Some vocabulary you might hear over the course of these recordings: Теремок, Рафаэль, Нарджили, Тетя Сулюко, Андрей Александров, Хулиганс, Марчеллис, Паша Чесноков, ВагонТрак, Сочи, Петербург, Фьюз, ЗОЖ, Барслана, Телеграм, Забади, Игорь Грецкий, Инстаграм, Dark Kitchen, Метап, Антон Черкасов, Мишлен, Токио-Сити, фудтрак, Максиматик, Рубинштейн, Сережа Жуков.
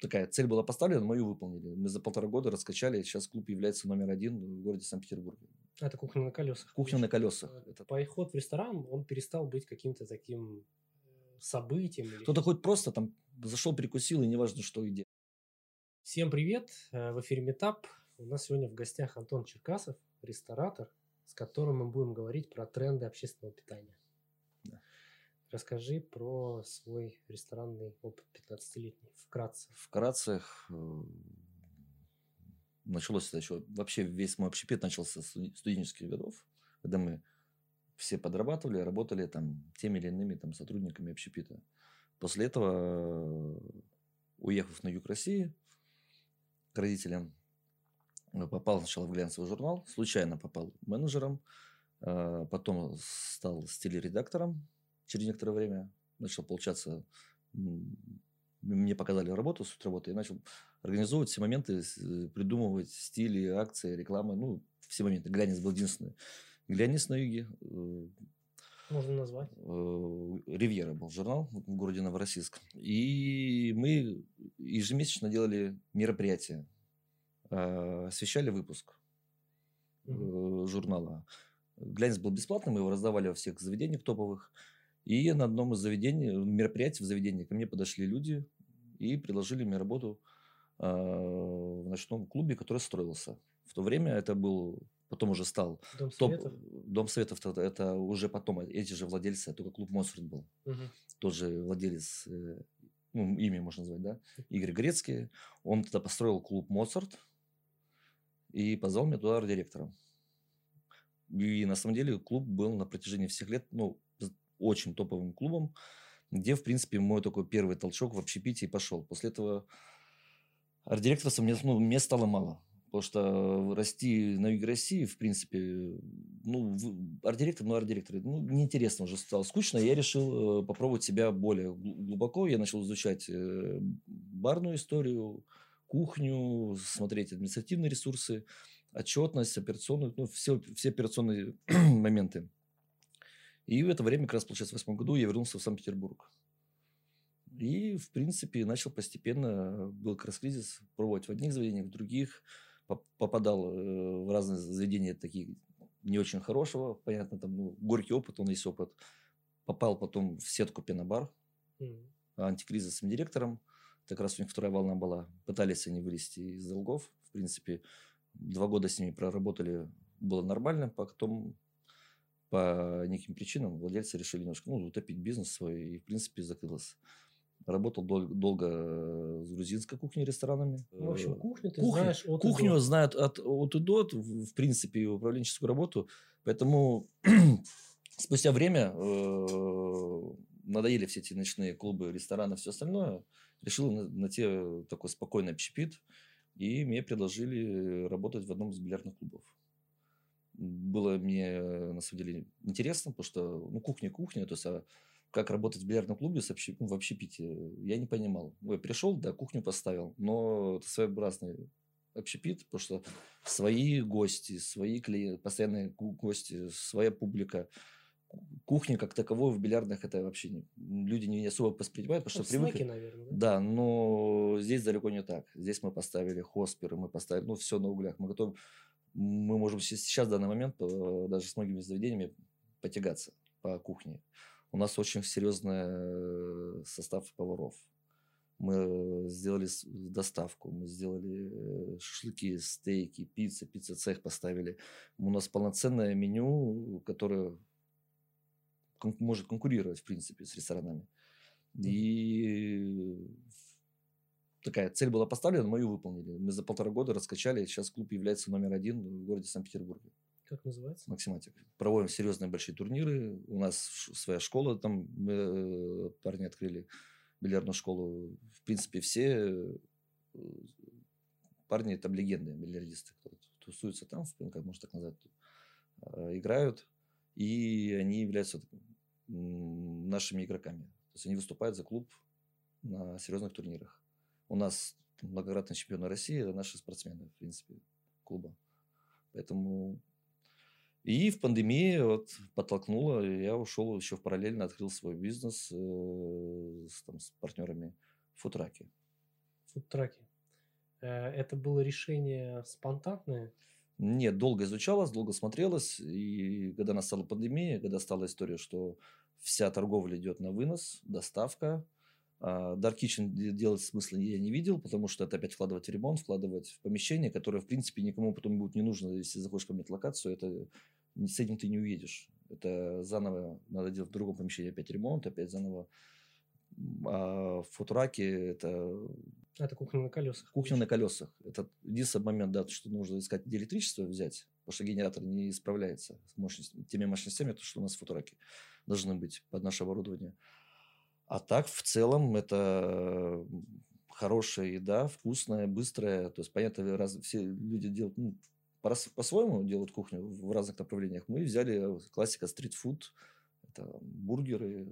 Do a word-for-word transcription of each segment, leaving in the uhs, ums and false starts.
такая цель была поставлена, мы ее выполнили. Мы за полтора года раскачали. Сейчас клуб является номер один в городе Санкт-Петербурге. Это кухня на колесах. Кухня на колесах. Это... Поход в ресторан, он перестал быть каким-то таким событием. Или... Кто-то хоть просто там зашел, перекусил, и неважно, что и где. Всем привет. В эфире Метап. У нас сегодня в гостях Антон Черкасов, ресторатор, с которым мы будем говорить про тренды общественного питания. Да. Расскажи про свой ресторанный опыт пятнадцатилетний, вкратце. Вкратце началось это еще... Вообще весь мой общепит начался с студенческих годов, когда мы все подрабатывали, работали там теми или иными там, сотрудниками общепита. После этого, уехав на юг России к родителям, попал сначала в глянцевый журнал, случайно попал менеджером, потом стал стилередактором. Через некоторое время начал получаться, мне показали работу, суть работы, и начал организовывать все моменты, придумывать стили, акции, рекламы, ну, все моменты. Глянец был единственный. Глянец на юге. Можно назвать. Ривьера был журнал в городе Новороссийск. И мы ежемесячно делали мероприятия, освещали выпуск mm-hmm. журнала. Глянец был бесплатным, мы его раздавали во всех заведениях топовых. И на одном из заведений, мероприятий в заведении ко мне подошли люди и предложили мне работу э, в ночном клубе, который строился. В то время это был, потом уже стал... Дом Советов? Дом Советов, это уже потом, эти же владельцы, только клуб Моцарт был. Угу. Тоже владелец, э, ну, имя можно назвать, да, Игорь Грецкий. Он тогда построил клуб Моцарт и позвал меня туда директором. И на самом деле клуб был на протяжении всех лет, ну, очень топовым клубом, где, в принципе, мой такой первый толчок в общепитии пошел. После этого арт-директора со мной, ну, мне стало мало. Потому что расти на юге России, в принципе, ну, арт-директор, ну, арт-директор, ну, неинтересно уже стало, скучно. Я решил попробовать себя более глубоко. Я начал изучать барную историю, кухню, смотреть административные ресурсы, отчетность, операционную, ну, все, все операционные моменты. И в это время, как раз, получается, в восьмом году я вернулся в Санкт-Петербург. И, в принципе, начал постепенно, был как раз кризис, пробовать в одних заведениях, в других. Попадал э, в разные заведения, такие не очень хорошего. Понятно, там ну, горький опыт, он есть опыт. Попал потом в сетку пенобар, mm-hmm. антикризисным директором. Так раз у них вторая волна была. Пытались они вылезти из долгов. В принципе, два года с ними проработали, было нормально, потом... По неким причинам владельцы решили немножко ну, утопить бизнес свой и, в принципе, закрылось. Работал дол- долго с грузинской кухней, ресторанами. В общем, кухню ты кухню, знаешь от Кухню и до. знают от, от и до, в принципе, и управленческую работу. Поэтому спустя время э- надоели все эти ночные клубы, рестораны, все остальное. Решил на- найти такой спокойный общепит. И мне предложили работать в одном из бильярдных клубов. Было мне, на самом деле, интересно, потому что ну, кухня-кухня, то есть а как работать в бильярдном клубе с общеп... ну, в общепите, я не понимал. Ну, я пришел, да, кухню поставил, но это своеобразный общепит, потому что свои гости, свои клиенты, постоянные гости, своя публика. Кухня как таковой в бильярдных это вообще не... люди не особо воспринимают, потому что привыкли. Снеки, наверное. Да? Да, но здесь далеко не так. Здесь мы поставили хосперы, мы поставили, ну, все на углях. Мы готовим... Мы можем сейчас, в данный момент, даже с многими заведениями потягаться по кухне. У нас очень серьезный состав поваров. Мы сделали доставку, мы сделали шашлыки, стейки, пиццы, пицца-цех поставили. У нас полноценное меню, которое может конкурировать, в принципе, с ресторанами. И... Такая цель была поставлена, мы ее выполнили. Мы за полтора года раскачали. Сейчас клуб является номер один в городе Санкт-Петербурге. Как называется? Максиматик. Проводим серьезные большие турниры. У нас своя школа. Там мы, парни открыли бильярдную школу. В принципе, все парни там легенды, бильярдисты, кто тусуется там, как можно так назвать, играют. И они являются нашими игроками. То есть они выступают за клуб на серьезных турнирах. У нас многократные чемпионы России, это наши спортсмены, в принципе, клуба. Поэтому... И в пандемии вот подтолкнуло, я ушел еще в параллельно, открыл свой бизнес э, с, там, с партнерами в фудтраке. фудтраке. Это было решение спонтанное? Нет, долго изучалось, долго смотрелось. И когда настала пандемия, когда стала история, что вся торговля идет на вынос, доставка. Dark Kitchen делать смысла я не видел, потому что это опять вкладывать в ремонт, вкладывать в помещение, которое, в принципе, никому потом будет не нужно. Если заходишь ко мне в локацию, это, с этим ты не уедешь. Это заново надо делать в другом помещении опять ремонт, опять заново. А фудтраки это... Это кухня на колесах. Кухня на колесах. Это единственный момент, да, что нужно искать, где электричество взять, потому что генератор не справляется с мощностью, теми мощностями, то, что у нас фудтраки должны быть под наше оборудование. А так, в целом, это хорошая еда, вкусная, быстрая. То есть, понятно, раз, все люди делают, ну, по-своему делают кухню в разных направлениях. Мы взяли классика стритфуд. Это бургеры,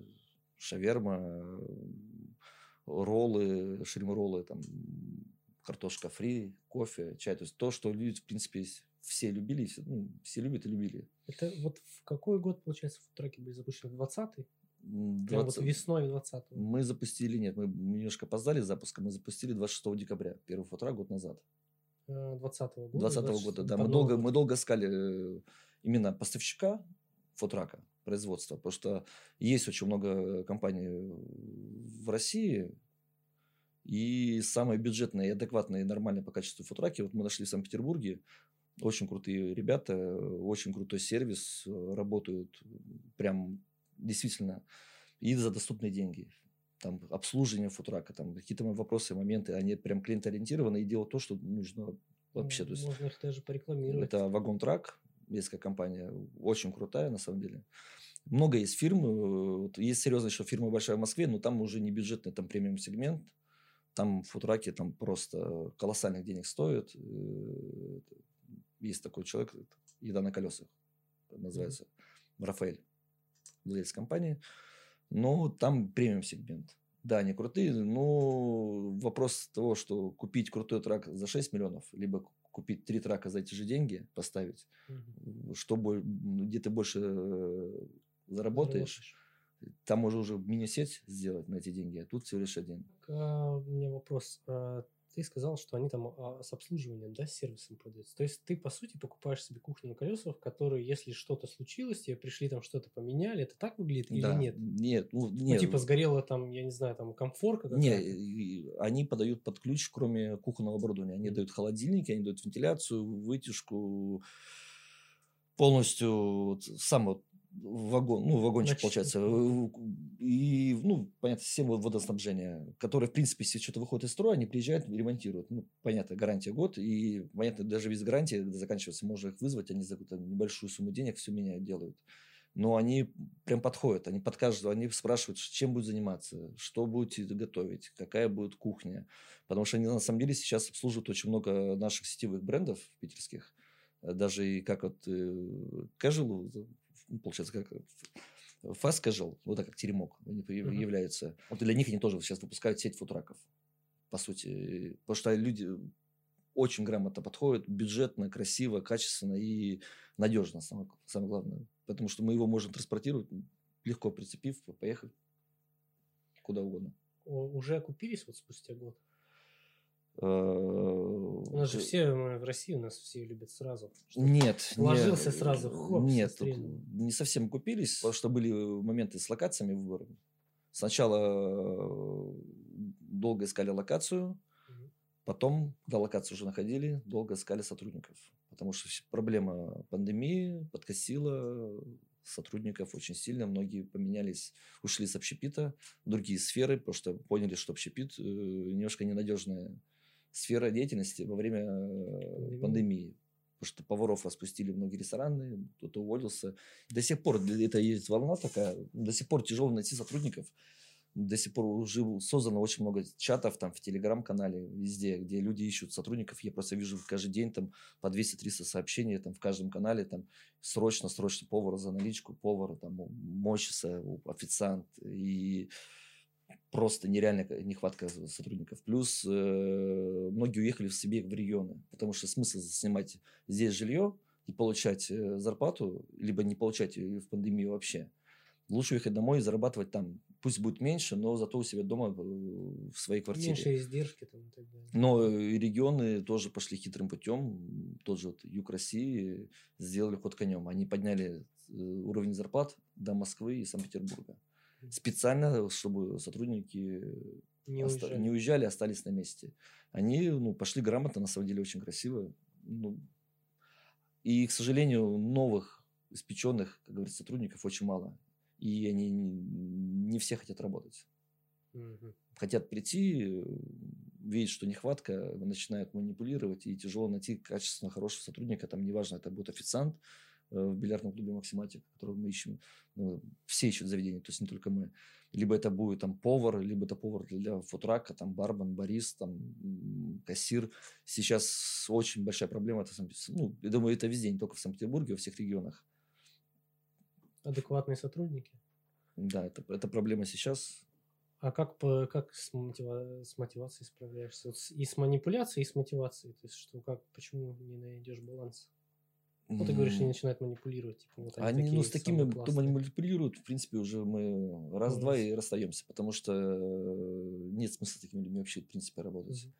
шаверма, роллы, шрим-роллы, там, картошка фри, кофе, чай. То есть, то, что люди, в принципе, все любили, все, ну, все любят и любили. Это вот в какой год, получается, фудтраки были запущены? В двадцатый? двадцатый... Вот весной двадцатого. Мы запустили, нет, мы немножко опоздали с запуском, мы запустили двадцать шестого декабря, первый фудтрак год назад. двадцатого года? двадцатого года, да. Мы долго, мы долго искали именно поставщика фудтрака, производства, потому что есть очень много компаний в России, и самые бюджетные, и адекватные, и нормальные по качеству фудтраки, вот мы нашли в Санкт-Петербурге. Очень крутые ребята, очень крутой сервис, работают прям... Действительно, и за доступные деньги. Там обслуживание фудтрака, там какие-то вопросы, моменты, они прям клиент-ориентированы и делают то, что нужно вообще. Ну, то есть, можно их даже порекламировать. Это ВагонТрак, немецкая компания, очень крутая на самом деле. Много есть фирм, есть серьезная еще фирма большая в Москве, но там уже не бюджетный, там премиум-сегмент, там фудтраки там просто колоссальных денег стоят. Есть такой человек, еда на колесах, называется, mm-hmm. Рафаэль. Владелец компании, но там премиум-сегмент. Да, они крутые, но вопрос того, что купить крутой трак за шесть миллионов, либо купить три трака за эти же деньги, поставить, угу. чтобы, где ты больше заработаешь, заработаешь. Там можно уже мини-сеть сделать на эти деньги, а тут всего лишь один. А, у меня вопрос. Ты сказал, что они там а, с обслуживанием, да, с сервисом продаются. То есть ты, по сути, покупаешь себе кухню на колесах, в которой, если что-то случилось, тебе пришли там что-то поменяли, это так выглядит или да, нет? Нет, ну, нет. Ну, типа сгорела там, я не знаю, там комфорка какая-то? Нет, они подают под ключ, кроме кухонного оборудования. Они mm-hmm. дают холодильники, они дают вентиляцию, вытяжку, полностью вот, сам вот вагон, ну, вагончик, значит, получается. И, ну, понятно, система водоснабжения, которая, в принципе, если что-то выходит из строя, они приезжают и ремонтируют. Ну, понятно, гарантия год. И, понятно, даже без гарантии, когда заканчивается, можно их вызвать, они за какую-то небольшую сумму денег все меняют, делают. Но они прям подходят, они под каждого, они спрашивают, чем будут заниматься, что будете готовить, какая будет кухня. Потому что они, на самом деле, сейчас обслуживают очень много наших сетевых брендов питерских. Даже и как вот casual, получается, как fast casual, вот так как Теремок они uh-huh. являются. Вот для них они тоже сейчас выпускают сеть фудтраков, по сути. Потому что люди очень грамотно подходят, бюджетно, красиво, качественно и надежно, самое, самое главное. Потому что мы его можем транспортировать, легко прицепив, поехать куда угодно. Уже окупились вот спустя год? У нас же все в России, у нас все любят сразу. Нет. Ложился нет, сразу. Хоп, нет, не совсем купились, потому что были моменты с локациями выборами. Сначала долго искали локацию, угу. потом, когда локацию уже находили, долго искали сотрудников. Потому что проблема пандемии подкосила сотрудников очень сильно. Многие поменялись, ушли с общепита в другие сферы, потому что поняли, что общепит немножко ненадежная сфера деятельности во время пандемии. пандемии. Потому что поваров распустили многие рестораны, кто-то уволился. До сих пор это есть волна такая. До сих пор тяжело найти сотрудников. До сих пор уже создано очень много чатов там в Телеграм-канале, везде, где люди ищут сотрудников. Я просто вижу каждый день там по двести-триста сообщений там в каждом канале. Там срочно-срочно повара за наличку, повара, там мойщица, официант. И... Просто нереальная нехватка сотрудников. Плюс э, многие уехали в себе в регионы, потому что смысл снимать здесь жилье и получать э, зарплату, либо не получать ее в пандемию вообще. Лучше уехать домой и зарабатывать там пусть будет меньше, но зато у себя дома в своей квартире. Меньше издержки там и так далее. Но и регионы тоже пошли хитрым путем. Тот же вот юг России сделали ход конем. Они подняли уровень зарплат до Москвы и Санкт-Петербурга. Специально, чтобы сотрудники не, оста- уезжали. не уезжали, остались на месте. Они ну, пошли грамотно, на самом деле очень красиво. Ну, и, к сожалению, новых испеченных, как говорится, сотрудников очень мало. И они не все хотят работать. Угу. Хотят прийти, видят, что нехватка, начинают манипулировать, и тяжело найти качественно хорошего сотрудника. Там неважно, это будет официант в бильярдном клубе «Максиматик», которого мы ищем. Все ищут заведения, то есть не только мы. Либо это будет там повар, либо это повар для фудтрака, там бармен, барист, там кассир. Сейчас очень большая проблема. Это, ну, я думаю, это везде, не только в Санкт-Петербурге, во всех регионах. Адекватные сотрудники? Да, это, это проблема сейчас. А как, по, как с, мотива, с мотивацией справляешься? Вот с, и с манипуляцией, и с мотивацией. То есть, что, как, почему не найдешь баланс? Ну, ты говоришь, они начинают манипулировать. Типа, вот они, они такие, ну, с такими, кто манипулирует, в принципе, уже мы раз-два и расстаемся. Потому что нет смысла с такими людьми вообще, в принципе, работать. Угу.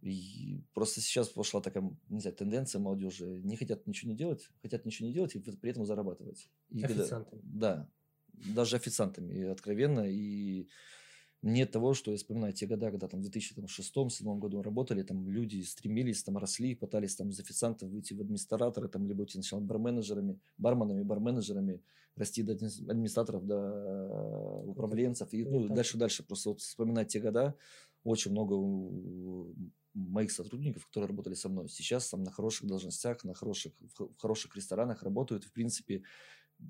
И просто сейчас пошла такая, не знаю, тенденция молодежи. Не хотят ничего не делать, хотят ничего не делать и при этом зарабатывать. И официантами. Когда, да, даже официантами, и откровенно. И нет того, что я вспоминаю те года, когда там в две тысячи шестом-две тысячи седьмом году работали, там люди стремились, там росли, пытались там из официантов выйти в администраторы, там либо идти сначала барменеджерами, барменами, барменеджерами, расти до администраторов, до управленцев. И ну, дальше-дальше. Просто вот вспоминать те года, очень много моих сотрудников, которые работали со мной, сейчас там на хороших должностях, на хороших, в хороших ресторанах работают. В принципе,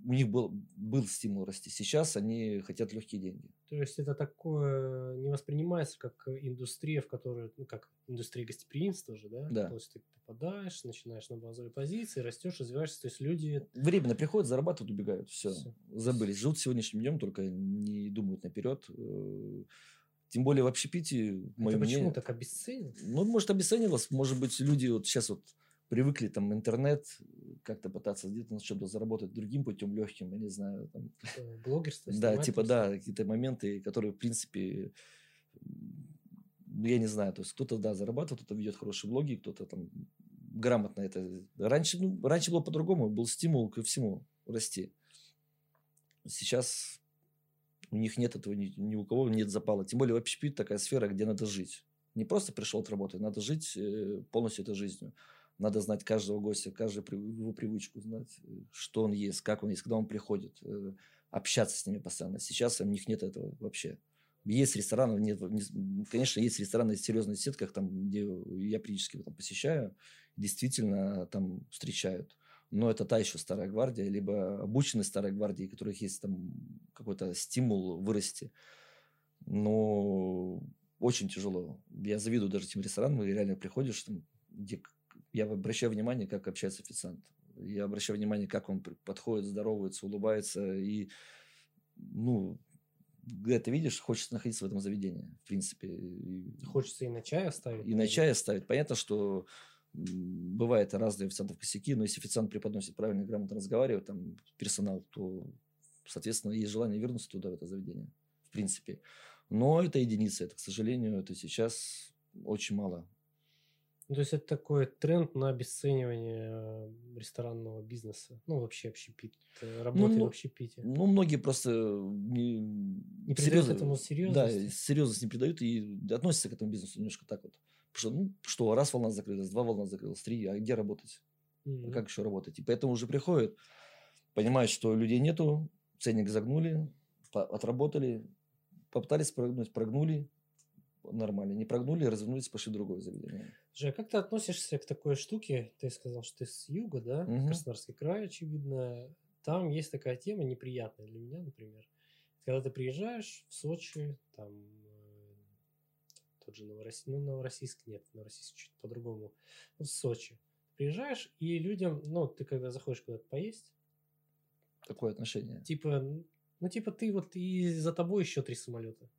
у них был, был стимул расти. Сейчас они хотят легкие деньги. То есть это такое не воспринимается как индустрия, в которую, ну, как индустрия гостеприимства же, да? Да. То есть ты попадаешь, начинаешь на базовой позиции, растешь, развиваешься. То есть люди... Временно приходят, зарабатывают, убегают. Все. Все. Забыли. Живут сегодняшним днем, только не думают наперед. Тем более в общепите... Это почему мнение, так обесценилось? Ну, может, обесценилось. Может быть, люди вот сейчас вот привыкли там интернет как-то пытаться где-то на что-то заработать другим путем, легким, я не знаю. Там. Блогерство? Да, типа, да, какие-то моменты, которые, в принципе, я не знаю. То есть кто-то, да, зарабатывает, кто-то ведет хорошие блоги, кто-то там грамотно это... Раньше, ну, раньше было по-другому, был стимул ко всему расти. Сейчас... У них нет этого, ни, ни у кого нет запала. Тем более, вообще такая сфера, где надо жить. Не просто пришел от работы, надо жить полностью этой жизнью. Надо знать каждого гостя, каждую его привычку, знать, что он ест, как он ест, когда он приходит, общаться с ними постоянно. Сейчас у них нет этого вообще. Есть рестораны, нет, конечно, есть рестораны в серьезных сетках, там, где я периодически там посещаю, действительно там встречают. Но это та еще старая гвардия, либо обученные старой гвардии, у которых есть там какой-то стимул вырасти. Но очень тяжело. Я завидую даже тем ресторанам, где реально приходишь, там, где я обращаю внимание, как общается официант. Я обращаю внимание, как он подходит, здоровается, улыбается. И, ну, когда ты видишь, хочется находиться в этом заведении, в принципе. И... Хочется и на чай оставить. И на чай оставить. Понятно, что... Бывают разные официантов косяки, но если официант преподносит правильно, грамотно разговаривает, там, персонал, то, соответственно, есть желание вернуться туда, в это заведение, в принципе. Но это единица, это, к сожалению, это сейчас очень мало. Ну, то есть это такой тренд на обесценивание ресторанного бизнеса, ну, вообще общепит, работы ну, в общепите. Ну, многие просто не, не придают этому серьезности. Да, серьезность не придают и относятся к этому бизнесу немножко так вот. Что, ну, что, раз волна закрылась, два волна закрылась, три, а где работать? Mm-hmm. А как еще работать? И поэтому уже приходят, понимают, что людей нету, ценник загнули, по- отработали, попытались прогнуть, прогнули, нормально, не прогнули, развернулись, пошли в другое заведение. Жень, как ты относишься к такой штуке? Ты сказал, что ты с юга, да? Mm-hmm. Краснодарский край, очевидно. Там есть такая тема неприятная для меня, например. Когда ты приезжаешь в Сочи, там... Тот же Новороссийск, ну, Новороссийск нет, Новороссийск чуть по-другому. Ну, в Сочи. Приезжаешь, и людям, ну, ты когда заходишь куда-то поесть. Такое отношение. Типа, ну, типа ты вот и за тобой еще три самолета.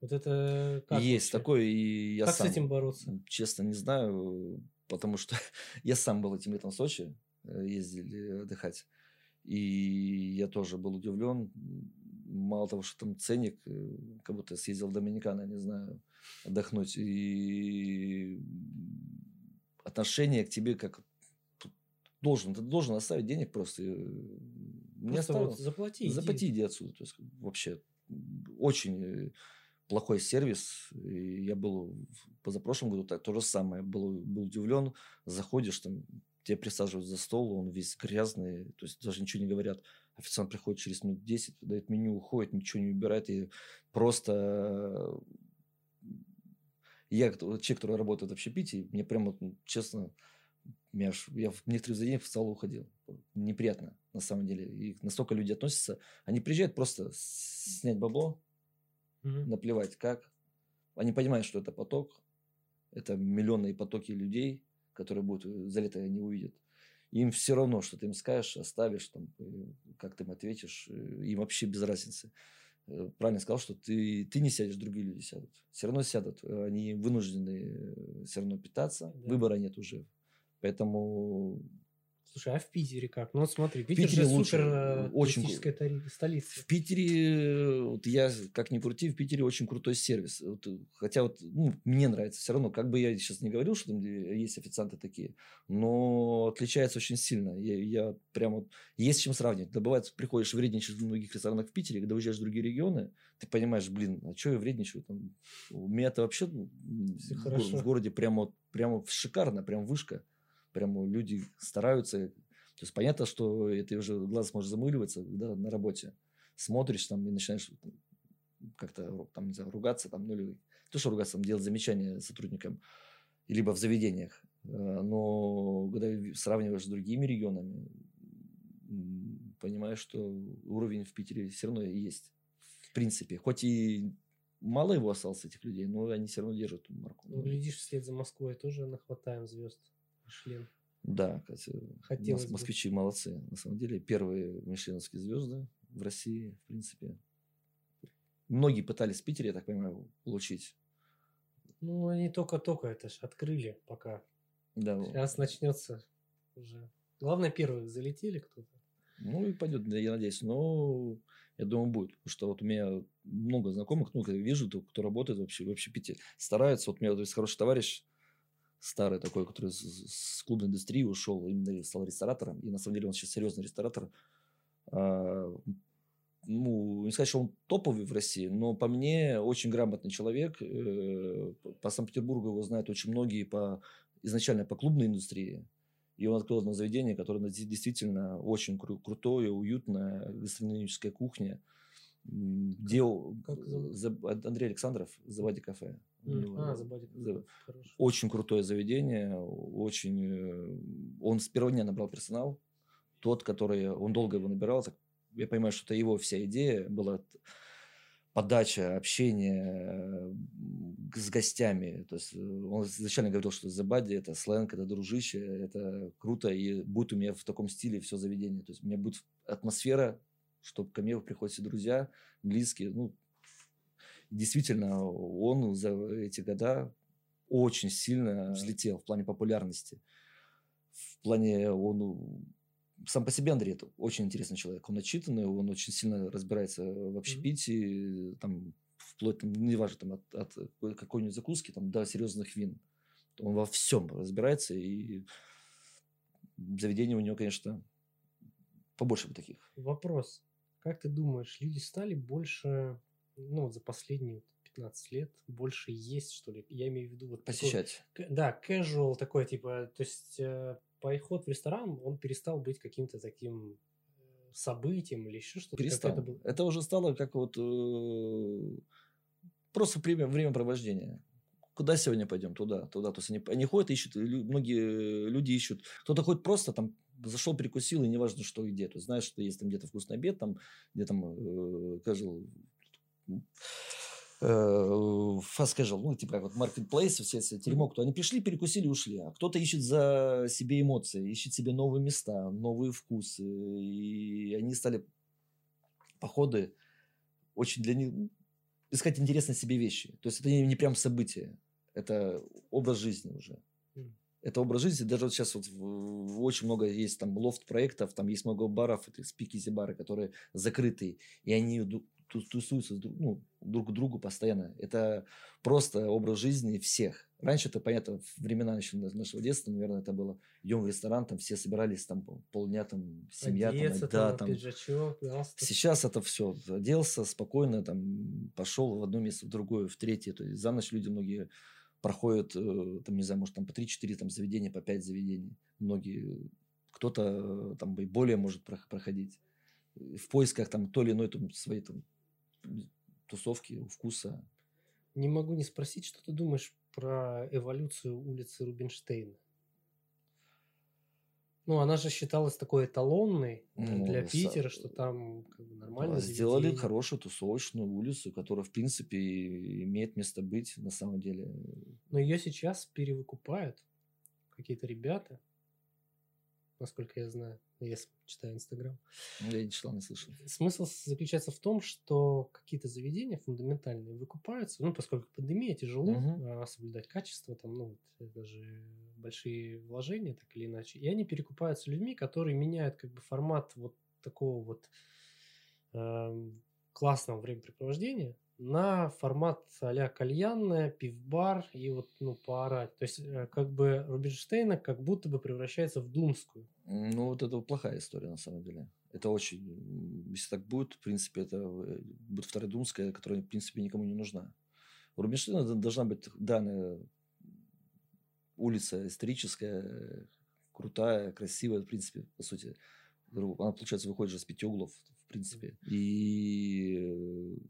Вот это как Есть вообще? Такое, и я как сам. Как с этим бороться? Честно, не знаю, потому что я сам был этим летом в Сочи, ездили отдыхать. И я тоже был удивлен. мало того, что там ценник, как будто съездил в Доминикану, не знаю, отдохнуть. И отношение к тебе как должен, ты должен оставить денег просто. Не оставил. Вот заплати, заплати, иди отсюда. То есть, вообще очень плохой сервис. И я был позапрошлом году так, то же самое. Был, был удивлен. Заходишь, там тебя присаживают за стол, он весь грязный, то есть даже ничего не говорят. Официант приходит через минут десять, дает меню, уходит, ничего не убирает. И просто я, человек, который работает в общепите, мне прямо, честно, меня аж... я в некоторые заведения встал и уходил. Неприятно, на самом деле. И настолько люди относятся. Они приезжают просто снять бабло, mm-hmm. наплевать как. Они понимают, что это поток. Это миллионные потоки людей, которые будут за лето не увидят. Им все равно, что ты им скажешь, оставишь, там, как ты им ответишь. Им вообще без разницы. Правильно сказал, что ты, ты не сядешь, другие люди сядут. Все равно сядут. Они вынуждены все равно питаться. Да. Выбора нет уже. Поэтому... Слушай, а в Питере как? Ну вот смотри, Питер же супер туристическая тариф, столица. В Питере, вот я как ни крути, в Питере очень крутой сервис. Вот, хотя вот ну, мне нравится все равно. Как бы я сейчас не говорил, что там есть официанты такие, но отличается очень сильно. Я, я прямо... Есть с чем сравнивать. Да бывает, приходишь, вредничаешь в многих ресторанах в Питере, когда уезжаешь в другие регионы, ты понимаешь, блин, а что я вредничаю? Там, у меня-то вообще в, го- в городе прямо, прямо шикарно, прям вышка. Прямо люди стараются. То есть понятно, что ты уже глаз можешь замыливаться, да, на работе. Смотришь там и начинаешь как-то там, не знаю, ругаться, там, ну или то, что ругаться, там, делать замечания сотрудникам, либо в заведениях. Но когда сравниваешь с другими регионами, понимаешь, что уровень в Питере все равно есть. В принципе. Хоть и мало его осталось, этих людей, но они все равно держат марку. Ну, глядишь, вслед за Москвой тоже нахватаем звезд. Мишлен. Да, хотелось москвичи бы. Молодцы, на самом деле. Первые мишленовские звезды в России, в принципе. Многие пытались в Питере, я так понимаю, получить. Ну, они только-только это ж открыли пока. Да, сейчас вот. Начнется уже. Главное, первые залетели кто-то. Ну, и пойдет, я надеюсь. Но я думаю, будет. Потому что вот у меня много знакомых, ну, когда вижу, кто работает вообще в общепите, стараются. Вот у меня вот есть хороший товарищ, старый такой, который с клубной индустрии ушел, именно стал ресторатором. И на самом деле он сейчас серьезный ресторатор. А, ну, не сказать, что он топовый в России, но по мне очень грамотный человек. По Санкт-Петербургу его знают очень многие по, изначально по клубной индустрии. И он открыл одно заведение, которое действительно очень кру- крутое, уютное, гастрономическая кухня. Где как? Андрей Александров, Забади кафе. Mm. А, Забади кафе. Очень крутое заведение. Очень... Он с первого дня набрал персонал. Тот, который... Он долго его набирал. Так... Я понимаю, что это его вся идея была. Подача, общение с гостями. То есть он изначально говорил, что Забади – это сленг, это дружище, это круто. И будет у меня в таком стиле все заведение. То есть у меня будет атмосфера, чтобы ко мне приходят все друзья, близкие. Ну, действительно, он за эти года очень сильно взлетел в плане популярности. В плане он... Сам по себе Андрей это очень интересный человек. Он начитанный, он очень сильно разбирается в общепите, mm-hmm. там, вплоть, там, неважно, там, от, от какой-нибудь закуски там, до серьезных вин. Он во всем разбирается. И заведение у него, конечно, побольше бы таких. Вопрос. Как ты думаешь, люди стали больше, ну, вот за последние пятнадцать лет, больше есть, что ли? Я имею в виду... вот посещать. Такой, да, casual такой, типа, то есть э, поход в ресторан, он перестал быть каким-то таким событием или еще что-то. Перестал. Это, было... это уже стало как вот э, просто время, времяпровождение. Куда сегодня пойдем? Туда, туда. То есть они, они ходят, ищут, лю, многие люди ищут. Кто-то ходит просто там, зашел, перекусил, и неважно, что и где. То есть знаешь, что есть там где-то вкусный обед, там, где там э, casual, э, fast casual, ну, типа как вот маркетплейсы, все эти Теремок, то они пришли, перекусили, ушли. А кто-то ищет за себе эмоции, ищет себе новые места, новые вкусы. И они стали походы очень для них... искать интересные себе вещи. То есть это не, не прям событие. Это образ жизни уже. Mm. Это образ жизни. Даже вот сейчас вот в, в очень много есть там лофт-проектов, там есть много баров, это спикизи-бары, которые закрыты. И они тусуются ну, друг к другу постоянно. Это просто образ жизни всех. Раньше это, понятно, времена нашего детства, наверное, это было. Идем в ресторан, там все собирались, там полдня, там семья. Одеться, там, да, там, пиджачок, галстук. Сейчас это все. Оделся спокойно, там пошел в одно место, в другое, в третье. То есть за ночь люди многие проходят, там, не знаю, может, там по три-четыре там, заведения, по пять заведений. Многие, кто-то там и более может проходить. В поисках там то или иной там, своей там, тусовки, вкуса. Не могу не спросить, что ты думаешь про эволюцию улицы Рубинштейна? Ну, она же считалась такой эталонной ну, для Питера, с... что там как бы, нормально. Сделали заведение. Хорошую тусовочную улицу, которая, в принципе, имеет место быть на самом деле. Но ее сейчас перевыкупают какие-то ребята, насколько я знаю. Я читаю Инстаграм. Я не читал, не слышал. Смысл заключается в том, что какие-то заведения фундаментальные выкупаются, ну, поскольку пандемия, тяжело uh-huh. соблюдать качество, там, ну, это же большие вложения, так или иначе. И они перекупаются людьми, которые меняют как бы формат вот такого вот э, классного времяпрепровождения на формат а-ля кальянная, пивбар и вот, ну, поорать. То есть, как бы Рубинштейна как будто бы превращается в думскую. Ну, вот это плохая история, на самом деле. Это очень... Если так будет, в принципе, это будет вторая думская, которая, в принципе, никому не нужна. У Рубинштейна должна быть данная улица историческая, крутая, красивая, в принципе, по сути. Она, получается, выходит же с пяти углов, в принципе. И...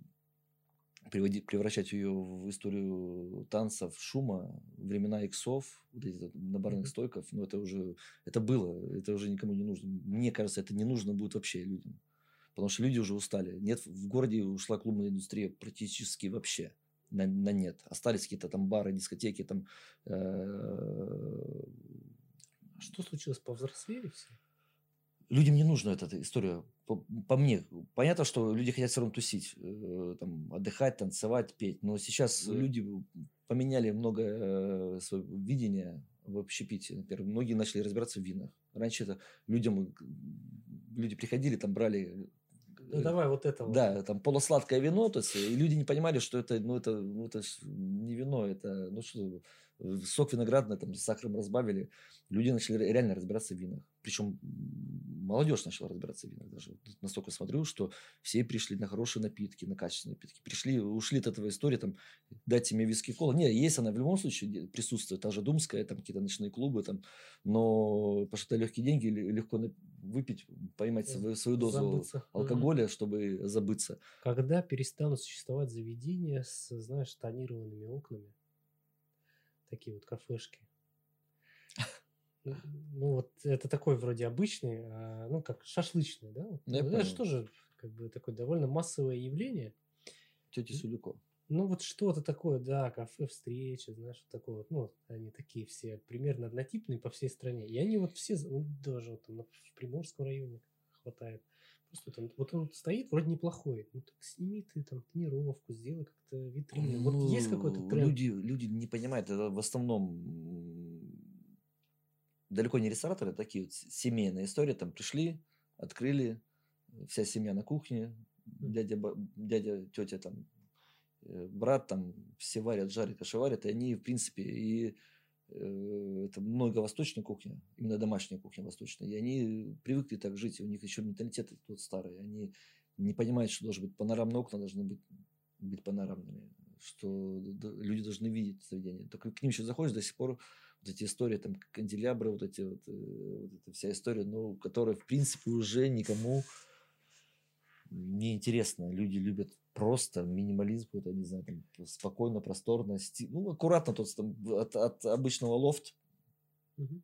превращать ее в историю танцев, шума, времена иксов, вот эти, на барных mm-hmm. стойков, но ну, это уже, это было, это уже никому не нужно. Мне кажется, это не нужно будет вообще людям, потому что люди уже устали. Нет, в городе ушла клубная индустрия практически вообще на, на нет. Остались какие-то там бары, дискотеки, там... Что случилось? Повзрослели все? Людям не нужна эта история, по, по мне. Понятно, что люди хотят все равно тусить, э, там, отдыхать, танцевать, петь. Но сейчас yeah. люди поменяли много э, своего видения в общепите. Например, многие начали разбираться в винах. Раньше это людям... Люди приходили, там брали... Ну, давай вот это. Да, там полусладкое вино, то есть, и люди не понимали, что это, ну, это, ну, это не вино, это, ну, что, сок виноградный, там, с сахаром разбавили. Люди начали реально разбираться в винах. Причем молодежь начала разбираться в винах даже. Настолько смотрю, что все пришли на хорошие напитки, на качественные напитки. Пришли, ушли от этого истории, там, дайте мне виски, кола. Нет, есть она в любом случае, присутствует, та же думская, там, какие-то ночные клубы, там, но, потому что легкие деньги, легко выпить, поймать свою, свою дозу забыться. Алкоголя, чтобы забыться. Когда перестанут существовать заведения с, знаешь, тонированными окнами, такие вот кафешки. Ну, вот это такой вроде обычный, а, ну, как шашлычный, да? Ну, это же тоже как бы такое довольно массовое явление. Тетя Сулюко. Ну, вот что-то такое, да, кафе, встречи, знаешь, вот такое вот. Ну, они такие все примерно однотипные по всей стране. И они вот все, ну, даже вот там в Приморском районе хватает. Просто там, вот он стоит вроде неплохой. Ну, так сними ты там тонировку, сделай как-то витрину. Ну, вот есть какой-то тренд? Люди, люди не понимают, это в основном... Далеко не рестораторы, а такие вот семейные истории. Там пришли, открыли, вся семья на кухне, дядя, дядя тетя, там, брат, там, все варят, жарят, кашеварят. И они, в принципе, и э, это много восточной кухни, именно домашняя кухня восточная. И они привыкли так жить, у них еще менталитет тот старый. Они не понимают, что должны быть панорамные окна, должны быть, быть панорамными, что люди должны видеть заведение. Только к ним еще заходишь, до сих пор... Вот эти истории, там, канделябры, вот эти вот, вот эта вся история, ну, которая, в принципе, уже никому не интересна. Люди любят просто минимализм, какой-то, не знаю, там, спокойно, просторно, сти... ну, аккуратно, тот, там, от, от обычного лофт. Угу.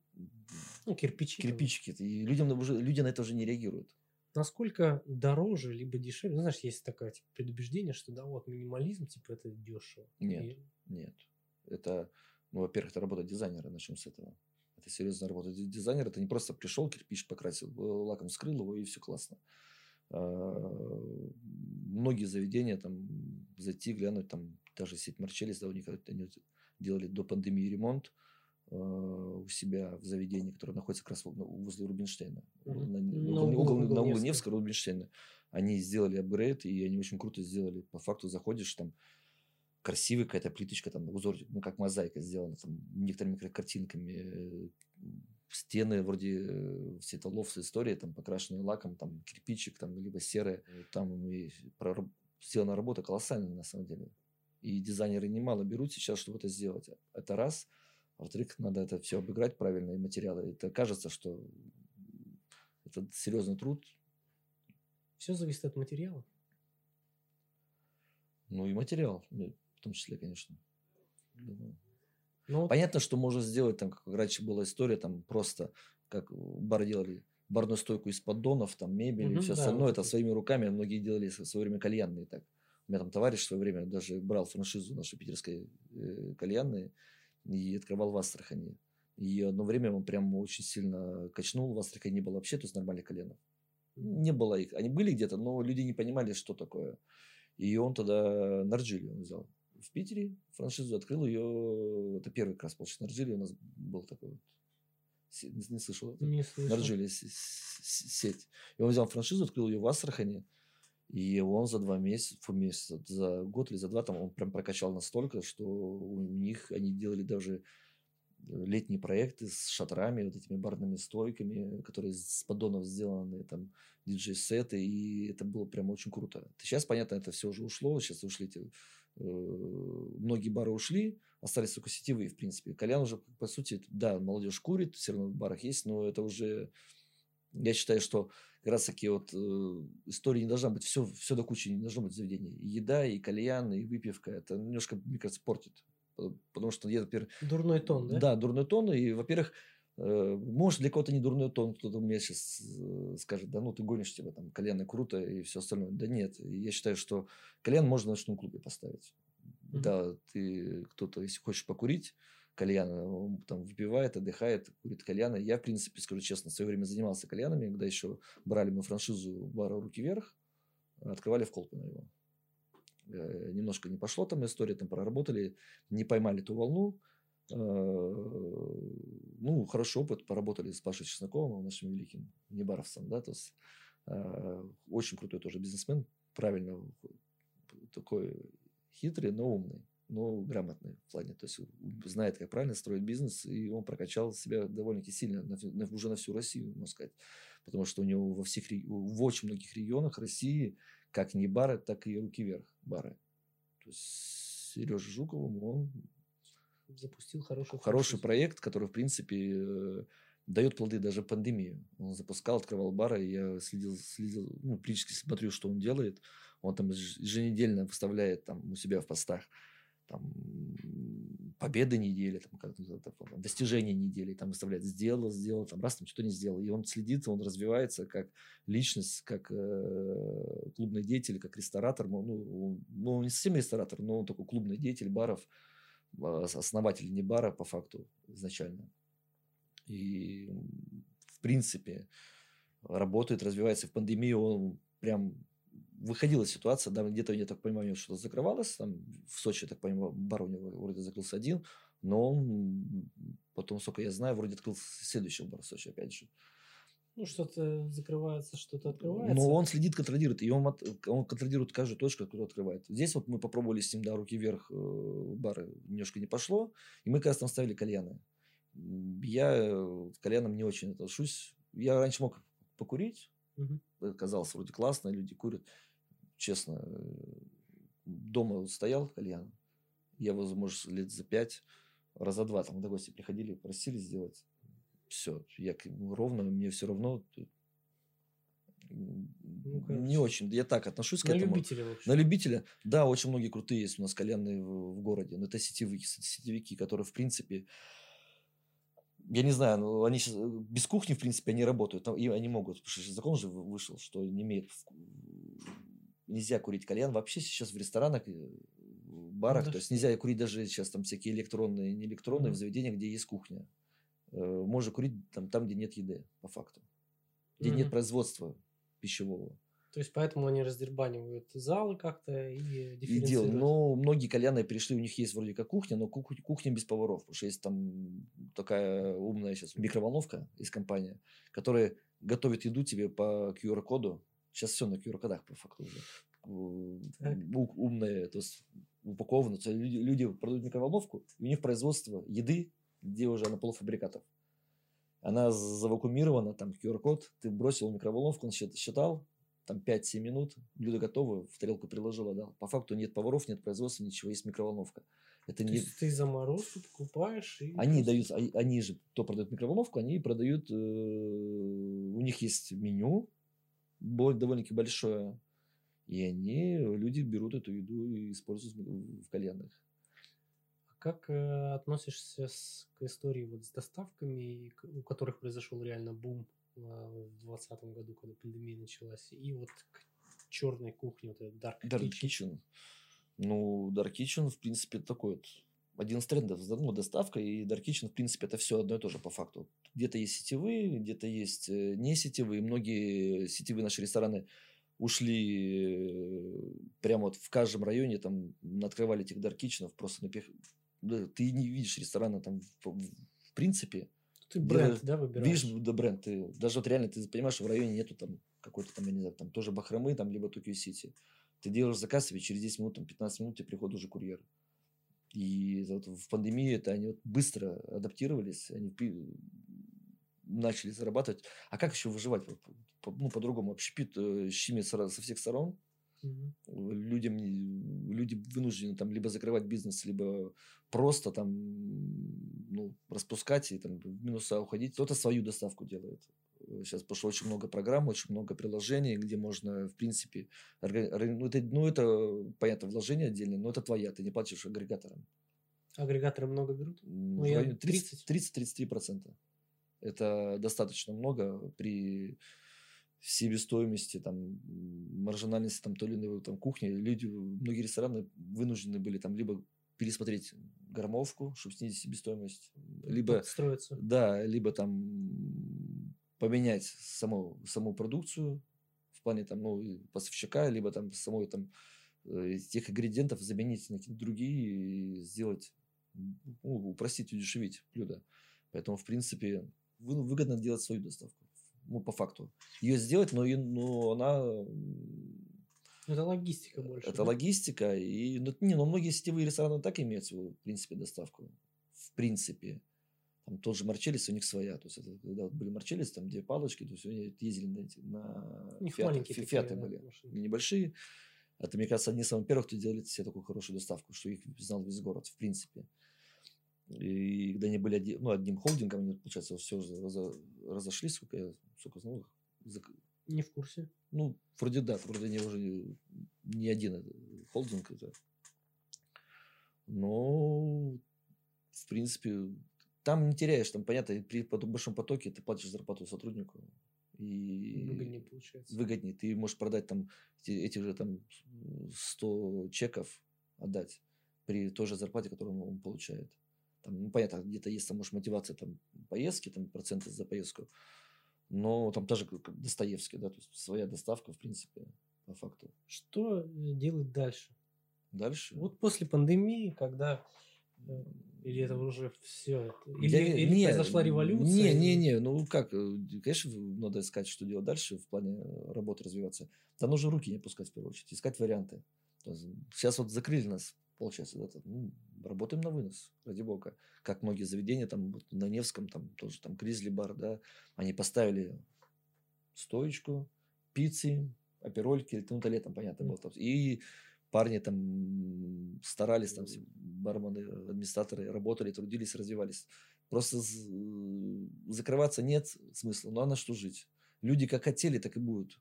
Ну, кирпичи. Кирпичики. И людям уже, люди на это уже не реагируют. Насколько дороже, либо дешевле? Ну, знаешь, есть такое типа, предубеждение, что, да, вот, минимализм, типа, это дешево. Нет, И... нет. Это... Ну, во-первых, это работа дизайнера, начнем с этого. Это серьезная работа дизайнера. Это не просто пришел, кирпич покрасил, лаком скрыл его, и все классно. Многие заведения, там, зайти, глянуть, там, даже сеть Марчеллис, да, у них они делали до пандемии ремонт, у себя в заведении, которое находится как раз возле Рубинштейна. Mm-hmm. на, на, угол, угол, угол, на углу Невского Рубинштейна. Они сделали апгрейд, и они очень круто сделали. По факту заходишь, там красивая какая-то плиточка, там узор, ну как мозаика сделана, там некоторыми картинками. Стены вроде светолов, истории, там покрашенные лаком, там кирпичик, там либо серые. Там и прораб... сделана работа колоссальная на самом деле. И дизайнеры немало берут сейчас, чтобы это сделать. Это раз... А во-вторых, надо это все обыграть правильно, и материалы. Это кажется, что это серьезный труд. Все зависит от материала. Ну и материал, в том числе, конечно. Думаю. Но понятно, вот... что можно сделать, там, как раньше была история, там просто как бар делали, барную стойку из поддонов, там мебель, угу, и все да, остальное. Вот это своими руками. Многие делали в свое время кальянные так. У меня там товарищ в свое время даже брал франшизу нашей питерской э, кальянной. И открывал в Астрахани. И одно время он прям очень сильно качнул. В Астрахани не было вообще, то есть нормальных коленов. Не было их. Они были где-то, но люди не понимали, что такое. И он тогда Нарджили он взял. В Питере франшизу открыл ее. Это первый как раз получился. Нарджили у нас был такой вот. Не слышал это? Не слышал. Нарджили сеть. И он взял франшизу, открыл ее в Астрахани. И он за два месяца, фу, месяца, за год или за два, там он прям прокачал настолько, что у них они делали даже летние проекты с шатрами, вот этими барными стойками, которые с поддонов сделаны, там, диджей-сеты, и это было прям очень круто. Сейчас, понятно, это все уже ушло, сейчас ушли эти... Многие бары ушли, остались только сетевые, в принципе. Кальян уже, по сути, да, молодежь курит, все равно в барах есть, но это уже... Я считаю, что как раз таки вот э, истории не должна быть, все, все до кучи не должно быть в заведении. И еда, и кальян, и выпивка. Это немножко, мне кажется, портит. Потому что я, например... Дурной тон, да? Да, дурной тон. И, во-первых, э, может, для кого-то не дурной тон. Кто-то мне сейчас э, скажет, да ну ты гонишь тебя, там, кальяны круто и все остальное. Да нет. Я считаю, что кальян можно в ночном клубе поставить. Mm-hmm. Да, ты кто-то, если хочешь покурить... кальяна. Он там выпивает, отдыхает, курит кальяна. Я, в принципе, скажу честно, в свое время занимался кальянами, когда еще брали мы франшизу бара «Руки вверх», открывали в Колпино его. Немножко не пошло там история, там проработали, не поймали ту волну. Ну, хороший опыт, поработали с Пашей Чесноковым, нашим великим небаровцем, да, то есть очень крутой тоже бизнесмен, правильно такой хитрый, но умный. Но грамотный в плане. То есть знает, как правильно строить бизнес. И он прокачал себя довольно-таки сильно. На, на, уже на всю Россию, можно сказать. Потому что у него во всех, в очень многих регионах России как не бары, так и руки вверх бары. То есть Сереже Жуковым он запустил хороший, хороший проект, который, в принципе, дает плоды даже пандемию. Он запускал, открывал бары. Я следил, следил ну, практически смотрю, что он делает. Он там еженедельно выставляет там, у себя в постах там, победы недели, там, как, там, достижения недели, там, выставляет, сделал, сделал, там, раз, там, что-то не сделал. И он следит, он развивается как личность, как э, клубный деятель, как ресторатор. Ну, ну, он не совсем ресторатор, но он такой клубный деятель баров, основатель не бара, по факту, изначально. И, в принципе, работает, развивается. В пандемию он прям... Выходила ситуация, да, где-то, я так понимаю, у него что-то закрывалось, там, в Сочи, я так понимаю, бар у него вроде закрылся один, но он, потом, сколько я знаю, вроде открыл следующий бар в Сочи, опять же. Ну, что-то закрывается, что-то открывается. Но он следит, контролирует, и он, от, он контролирует каждую точку, откуда открывает. Здесь вот мы попробовали с ним, да, руки вверх, бары немножко не пошло, и мы, как раз, там ставили кальяны. Я к кальянам не очень отношусь. Я раньше мог покурить, угу. Казалось, вроде классно, люди курят. Честно, дома стоял кальян. Я его, может, лет за пять, раза два. Там до гостей приходили, просили сделать. Все, я ровно, мне все равно. Ну, не очень. Я так отношусь к на этому. На любителя, в общем. На любителя. Да, очень многие крутые есть у нас кальянные в, в городе. Но это сетевики, сетевики, которые, в принципе... Я не знаю, они сейчас без кухни, в принципе, они работают. И они могут. Потому что закон же вышел, что не имеет... Нельзя курить кальян вообще сейчас в ресторанах, в барах. Ну, то есть нельзя курить даже сейчас там всякие электронные, не электронные, mm-hmm. в заведениях, где есть кухня. Можно курить там, там, где нет еды, по факту. Где mm-hmm. нет производства пищевого. То есть, поэтому они раздербанивают залы как-то и дифференцируют. Но многие кальяны перешли, у них есть вроде как кухня, но кухня без поваров. Потому что есть там такая умная сейчас микроволновка из компании, которая готовит еду тебе по ку ар коду. Сейчас все на ку ар кодах по факту уже. Умные, то есть упаковано. Люди, люди продают микроволновку, и у них производство еды, где уже на полуфабрикатов. Она завакуумирована, там ку ар код, ты бросил микроволновку, он считал, там пять-семь минут, блюдо готово, в тарелку приложила, да. По факту нет поваров, нет производства, ничего, есть микроволновка. Это не... ты заморозку покупаешь и... Они дают, они же, кто продает микроволновку, они продают, э, у них есть меню, довольно-таки большое, и они, люди берут эту еду и используют в кальянах. Как э, относишься с, к истории вот с доставками, у которых произошел реально бум э, в двадцатом году, когда пандемия началась, и вот к черной кухне, вот этот Dark, Dark Kitchen. Kitchen. Ну, Dark Kitchen, в принципе, такой вот один из трендов, ну, доставка и Dark Kitchen, в принципе, это все одно и то же по факту. Где-то есть сетевые, где-то есть не сетевые. Многие сетевые наши рестораны ушли прямо вот в каждом районе, там, открывали этих Dark Kitchen, просто напихали. Ты не видишь ресторана там в, в принципе. Ты бренд, да, да, выбираешь? Видишь, да, бренд. Ты, даже вот реально ты понимаешь, что в районе нету там какой-то там, я не знаю, там тоже Бахромы, там, либо Токио-Сити. Ты делаешь заказ, и через десять минут, там, пятнадцать минут тебе приходит уже курьер. И вот в пандемии это они вот быстро адаптировались, они начали зарабатывать. А как еще выживать? По, ну, по-другому. Общепит щемит со всех сторон. Угу. Людям, люди вынуждены там либо закрывать бизнес, либо просто там, ну, распускать и там, в минуса уходить. Кто-то свою доставку делает. Сейчас пошло очень много программ, очень много приложений, где можно, в принципе, органи... ну, это, ну, это, понятно, вложение отдельное, но это твоя, ты не платишь агрегаторам. Агрегаторы много берут? Ну, тридцать-тридцать три процента. Это достаточно много при... в себестоимости, там, маржинальности там, той или иной там, кухни. Люди, многие рестораны вынуждены были там, либо пересмотреть гармовку, чтобы снизить себестоимость, либо, да, либо там, поменять саму, саму продукцию в плане там, ну, поставщика, либо там, самой, там, тех ингредиентов заменить на какие-то другие и сделать, ну, упростить, удешевить блюдо. Поэтому, в принципе, выгодно делать свою доставку. Ну, по факту. Ее сделать, но, и, но она... Это логистика больше. Это да? логистика. И... Ну, не, но многие сетевые рестораны так имеют свою, в принципе, доставку. В принципе. Там тот же Марчеллис у них своя. То есть, это, когда вот были Марчеллис, там две палочки, то есть, они ездили на, на у них фиаты. Фи- фиаты такие, были. Да, небольшие. Это, мне кажется, одни из самых первых, кто делали себе такую хорошую доставку, что их знал весь город, в принципе. И когда они были оди... ну, одним холдингом, они, получается, все разо... разошлись, сколько я сколько знал их. За... Не в курсе. Ну, вроде да, вроде они уже не один холдинг. Это. Но, в принципе, там не теряешь, там, понятно, при большом потоке ты платишь зарплату сотруднику. И выгоднее получается. Выгоднее. Ты можешь продать там этих же там сто чеков, отдать при той же зарплате, которую он получает. Там, ну, понятно, где-то есть там, может, мотивация там, поездки, там, проценты за поездку, но там тоже как Достоевский, да, то есть своя доставка, в принципе, по факту. Что делать дальше? Дальше? Вот после пандемии, когда... Или это уже все? Или, Я, или не, произошла революция? Не, не, не, ну как, конечно, надо искать, что делать дальше в плане работы, развиваться. Да нужно руки не опускать, в первую очередь, искать варианты. Сейчас вот закрыли нас, получается, да, там, ну, работаем на вынос, ради бога. Как многие заведения, там вот на Невском, там тоже там Гризли-бар, да, они поставили стоечку, пиццы, аперольки, ну, то летом, понятно, mm-hmm. было. Там, и парни там старались, там все бармены, администраторы работали, трудились, развивались. Просто закрываться нет смысла, но на что жить. Люди как хотели, так и будут.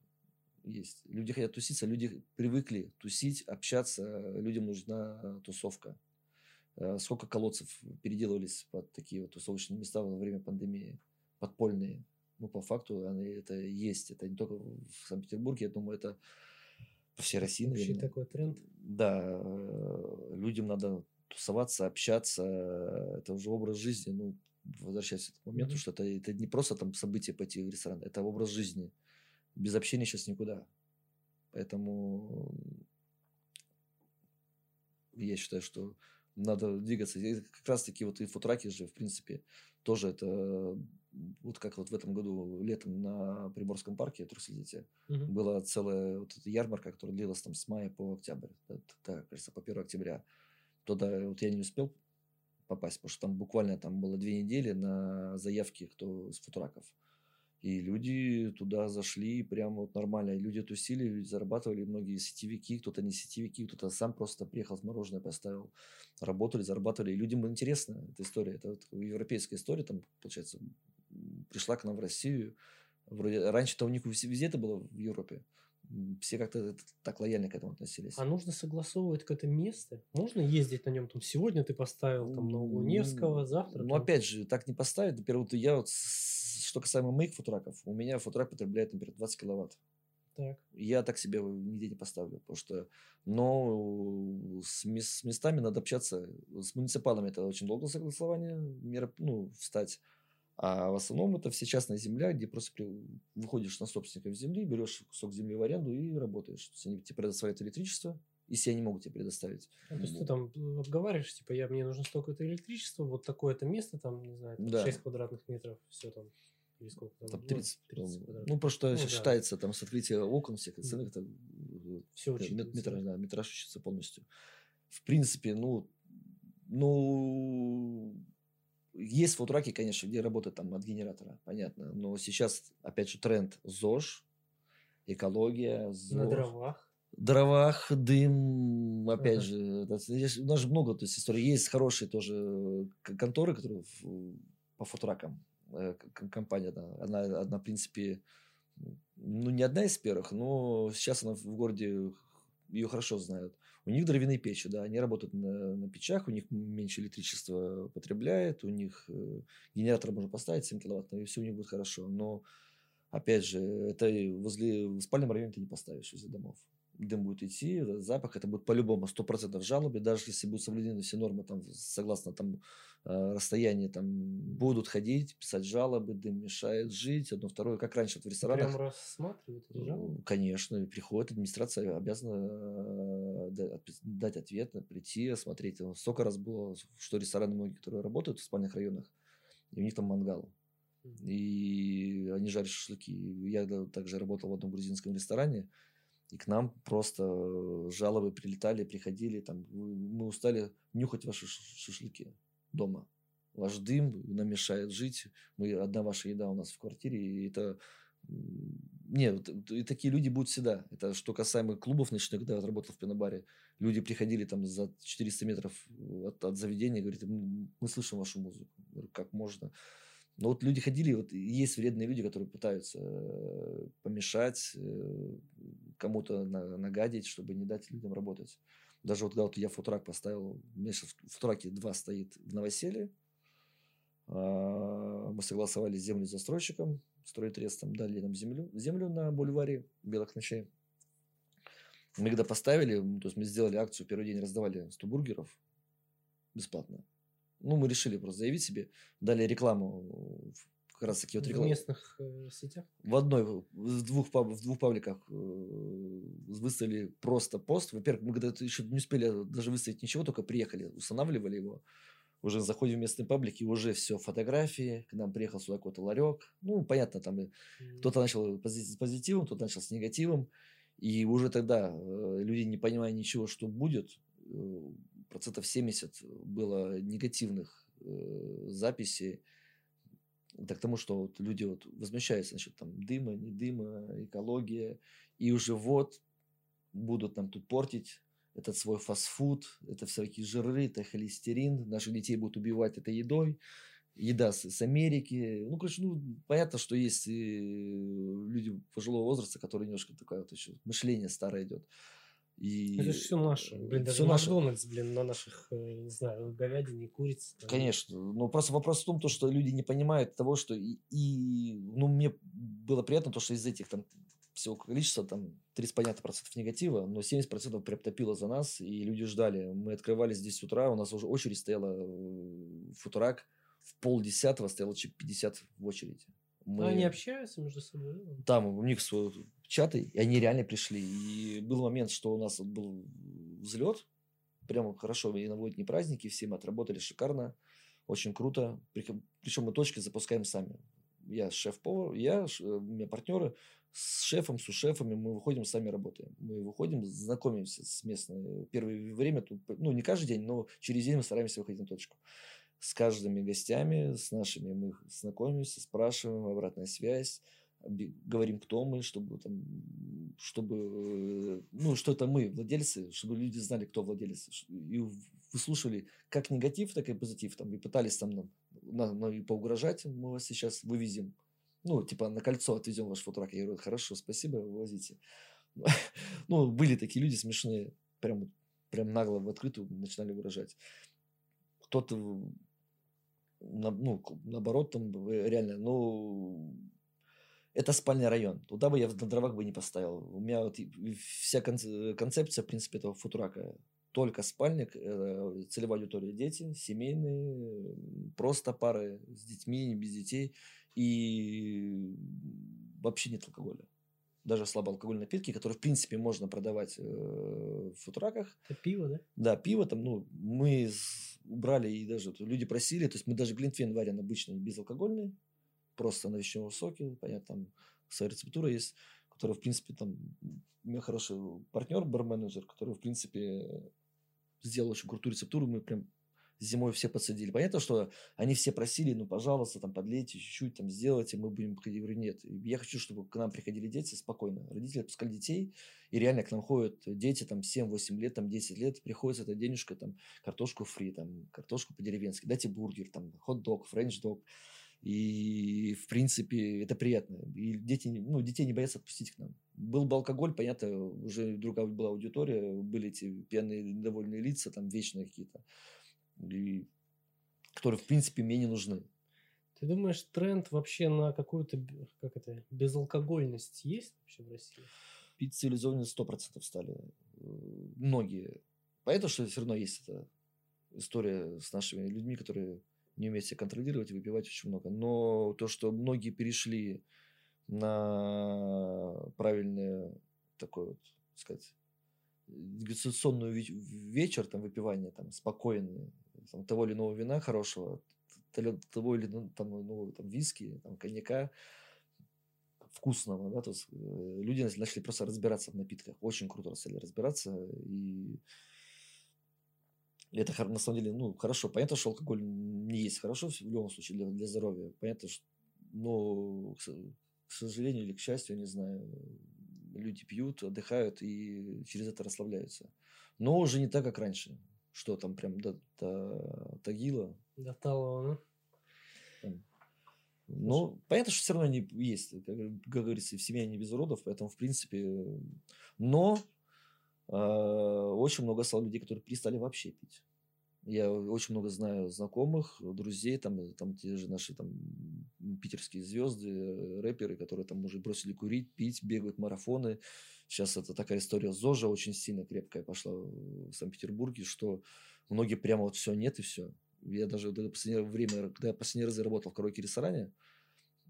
Есть. Люди хотят туситься, люди привыкли тусить, общаться, людям нужна тусовка. Сколько колодцев переделывались под такие вот тусовочные места во время пандемии, подпольные. Ну, по факту это есть. Это не только в Санкт-Петербурге, я думаю, это по всей России, наверное. Вообще такой тренд. Да. Людям надо тусоваться, общаться. Это уже образ жизни. Ну, возвращаясь к этому моменту, mm-hmm. что это, это не просто там событие пойти в ресторан, это образ жизни. Без общения сейчас никуда. Поэтому я считаю, что надо двигаться. И как раз-таки вот и фудтраки же, в принципе, тоже это... Вот как вот в этом году летом на Приморском парке трехсотлетия угу. была целая вот эта ярмарка, которая длилась там с мая по октябрь. Да, кажется, по первое октября. Туда вот я не успел попасть, потому что там буквально там было две недели на заявки, кто из фудтраков. И люди туда зашли прям вот нормально. И люди тусили, люди зарабатывали. Многие сетевики, кто-то не сетевики, кто-то сам просто приехал в мороженое, поставил. Работали, зарабатывали. И людям интересна эта история. Это вот европейская история, там, получается, пришла к нам в Россию. Вроде раньше-то у них везде это было в Европе. Все как-то так лояльно к этому относились. А нужно согласовывать какое-то место? Можно ездить на нем? Там, сегодня ты поставил там, на углу Невского, завтра... Ну, там... опять же, так не поставить. Например, вот я вот... Что касаемо моих фудтраков, у меня фудтрак потребляет, например, двадцать киловатт. Так. Я так себе нигде не поставлю, потому что... Но с, с местами надо общаться. С муниципалами это очень долго согласование, мероп... ну, встать. А в основном это все частная земля, где просто при... выходишь на собственников земли, берешь кусок земли в аренду и работаешь. То есть они тебе предоставляют электричество, если они могут тебе предоставить. А, то есть ты там обговариваешь, типа, я, мне нужно столько-то электричества, вот такое-то место, там, не знаю, там, да. шесть квадратных метров, все там. Или сколько там? Там тридцать, тридцать, тридцать ну, просто ну, считается, да. Там, с открытия окон всех оценок, да. Все мет, метраж, да, метраж учится полностью. В принципе, ну, ну, есть фудтраки, конечно, где работают там от генератора, понятно. Но сейчас, опять же, тренд ЗОЖ, экология. ЗОЖ. На дровах. Дровах, дым, опять ага. же. У нас же много, то есть, истории. Есть хорошие тоже конторы, которые по фудтракам. Компания, да. она, она, в принципе, ну, не одна из первых, но сейчас она в городе, ее хорошо знают. У них дровяные печи, да, они работают на, на печах, у них меньше электричества потребляет, у них э, генератор можно поставить семь киловатт, и все у них будет хорошо. Но, опять же, это возле, в спальном районе ты не поставишь, возле домов. Дым будет идти, запах, это будет по-любому сто процентов жалобы, даже если будут соблюдены все нормы, там, согласно там, расстоянию, там, будут ходить, писать жалобы, дым мешает жить, одно, второе, как раньше в ресторанах. Прям рассматривают эти жалобы? Конечно, приходит администрация, обязана дать ответ, прийти, смотреть. Столько раз было, что рестораны многие, которые работают в спальных районах, и у них там мангал. И они жарят шашлыки. Я также работал в одном грузинском ресторане, и к нам просто жалобы прилетали, приходили, там, мы устали нюхать ваши шашлыки дома. Ваш дым нам мешает жить, мы, одна ваша еда у нас в квартире, и это... Нет, и такие люди будут всегда. Это что касаемо клубов ночных, когда я работал в пенобаре, люди приходили там за четыреста метров от, от заведения, говорят, мы слышим вашу музыку, как можно... Но вот люди ходили, вот есть вредные люди, которые пытаются помешать, кому-то нагадить, чтобы не дать людям работать. Даже вот когда вот я фудтрак поставил, у меня сейчас фудтраке два стоит в Новоселе. Мы согласовали с землезастройщиком, строитрестом, дали нам землю, землю на бульваре Белых ночей. Мы когда поставили, то есть мы сделали акцию, первый день раздавали сто бургеров бесплатно. Ну, мы решили просто заявить себе. Дали рекламу. Как раз таки вот рекламу. В местных э, сетях? В одной, в двух, в двух пабликах э, выставили просто пост. Во-первых, мы когда-то еще не успели даже выставить ничего, только приехали, устанавливали его. Уже заходим в местные паблики, уже все, фотографии. К нам приехал сюда какой-то ларек. Ну, понятно, там mm-hmm. кто-то начал с позитивом, кто-то начал с негативом. И уже тогда э, люди, не понимая ничего, что будет... процентов семьдесят было негативных э, записей. Это к тому, что вот люди вот возмущаются насчет там, дыма, не дыма, экология. И уже вот будут нам тут портить этот свой фастфуд, это всякие жиры, это холестерин. Наших детей будут убивать этой едой. Еда с, с Америки. Ну, короче, ну, понятно, что есть люди пожилого возраста, которые немножко такое вот еще мышление старое идет. И... Это же все наше. Блин, даже Макдональдс, блин, на наших, не знаю, говядине, курице. Там. Конечно. Но просто вопрос в том, то, что люди не понимают того, что... И, и, ну, мне было приятно, то, что из этих там всего количества, там, тридцать процентов негатива, но семьдесят процентов приоптопило за нас, и люди ждали. Мы открывались здесь с утра, у нас уже очередь стояла в фудтрак, в полдесятого стояло человек пятьдесят в очереди. Мы... Они общаются между собой? Там у них свой чат, и они реально пришли. И был момент, что у нас был взлет. Прямо хорошо, и новогодние праздники, все мы отработали шикарно, очень круто. Причем мы точки запускаем сами. Я шеф-повар, я, у меня партнеры с шефом, с шефами, мы выходим, сами работаем. Мы выходим, знакомимся с местной. Первое время, ну, не каждый день, но через день мы стараемся выходить на точку. С каждыми гостями, с нашими мы знакомимся, спрашиваем, обратная связь, говорим, кто мы, чтобы, там, чтобы ну, что это мы, владельцы, чтобы люди знали, кто владелец. И выслушали как негатив, так и позитив. Там, и пытались там нам, нам, нам и поугрожать. Мы вас сейчас вывезем. Ну, типа, на кольцо отвезем ваш фудтрак. Я говорю, хорошо, спасибо, вывозите. Ну, были такие люди смешные. Прям, прям нагло в открытую начинали угрожать. Кто-то, ну, наоборот, там реально, ну... Это спальный район. Туда бы я на дровах бы не поставил. У меня вот вся концепция, в принципе, этого фудтрака. Только спальник, целевая аудитория дети, семейные, просто пары с детьми, без детей. И вообще нет алкоголя. Даже слабоалкогольные напитки, которые, в принципе, можно продавать в фудтраках. Это пиво, да? Да, пиво. Там, ну, мы убрали, и даже люди просили. То есть мы даже глинтвейн варим обычный, безалкогольный. Просто на вещевом соке, понятно, там своя рецептура есть, которая, в принципе, там, у меня хороший партнер, бар-менеджер, который, в принципе, сделал очень крутую рецептуру, мы прям зимой все подсадили. Понятно, что они все просили, ну, пожалуйста, там, подлейте чуть-чуть, там, сделайте, мы будем, я говорю, нет, я хочу, чтобы к нам приходили дети спокойно, родители отпускали детей, и реально к нам ходят дети, там, семь-восемь лет, там, десять лет, приходят с этой денежкой, там, картошку фри, там, картошку по-деревенски, дайте бургер, там, хот-дог, френч-дог. И, в принципе, это приятно. И дети, ну, детей не боятся отпустить к нам. Был бы алкоголь, понятно, уже другая была аудитория, были эти пьяные, недовольные лица, там, вечные какие-то, и, которые, в принципе, мне не нужны. Ты думаешь, тренд вообще на какую-то, как это, безалкогольность есть вообще в России? Пить цивилизованно сто процентов стали. Многие. Поэтому, что все равно есть эта история с нашими людьми, которые... не умеют себя контролировать и выпивать очень много. Но то, что многие перешли на правильное, такой вот, так сказать, дегустационную вечер, там, выпивание, там, спокойное, там, того или иного вина хорошего, того или иного там, виски, там, коньяка, вкусного, да, то есть люди начали просто разбираться в напитках, очень круто стали разбираться, и это на самом деле, ну, хорошо. Понятно, что алкоголь не есть хорошо в любом случае для, для здоровья. Понятно, что, но, к сожалению или к счастью, я не знаю, люди пьют, отдыхают и через это расслабляются. Но уже не так, как раньше. Что там прям до, до Тагила. До Талона. Но понятно, что все равно они есть. Как, как говорится, в семье не без уродов. Поэтому, в принципе... Но... Очень много стало людей, которые перестали вообще пить. Я очень много знаю знакомых, друзей, там, там те же наши там, питерские звезды, рэперы, которые там уже бросили курить, пить, бегают марафоны. Сейчас это такая история ЗОЖа очень сильно крепкая пошла в Санкт-Петербурге, что многие прямо вот все нет и все. Я даже до последнего времени, когда я последний раз работал в караоке-ресторане,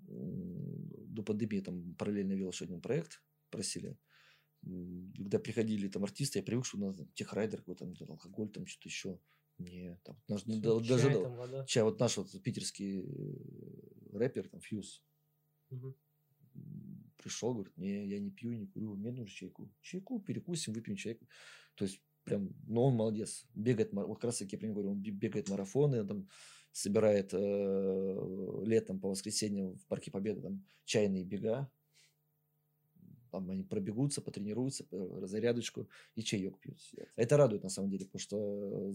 до пандемии там параллельно вел еще один проект, просили. Когда приходили там артисты, я привык, что у нас там, техрайдер, какой-то там, алкоголь, там что-то еще. Нет, там, наш, чай, даже, там, чай, вот наш вот, питерский рэпер, там, Фьюз, угу. Пришел, говорит, не, я не пью, не курю, мне нужно чайку. Чайку перекусим, выпьем чайку. То есть, прям, ну, он молодец. Бегает, вот как раз, как я прям говорю, он бегает марафоны, там, собирает э, летом по воскресеньям в Парке Победы там, чайные бега. Там они пробегутся, потренируются, разрядочку и чаек пьют. Это радует, на самом деле, потому что,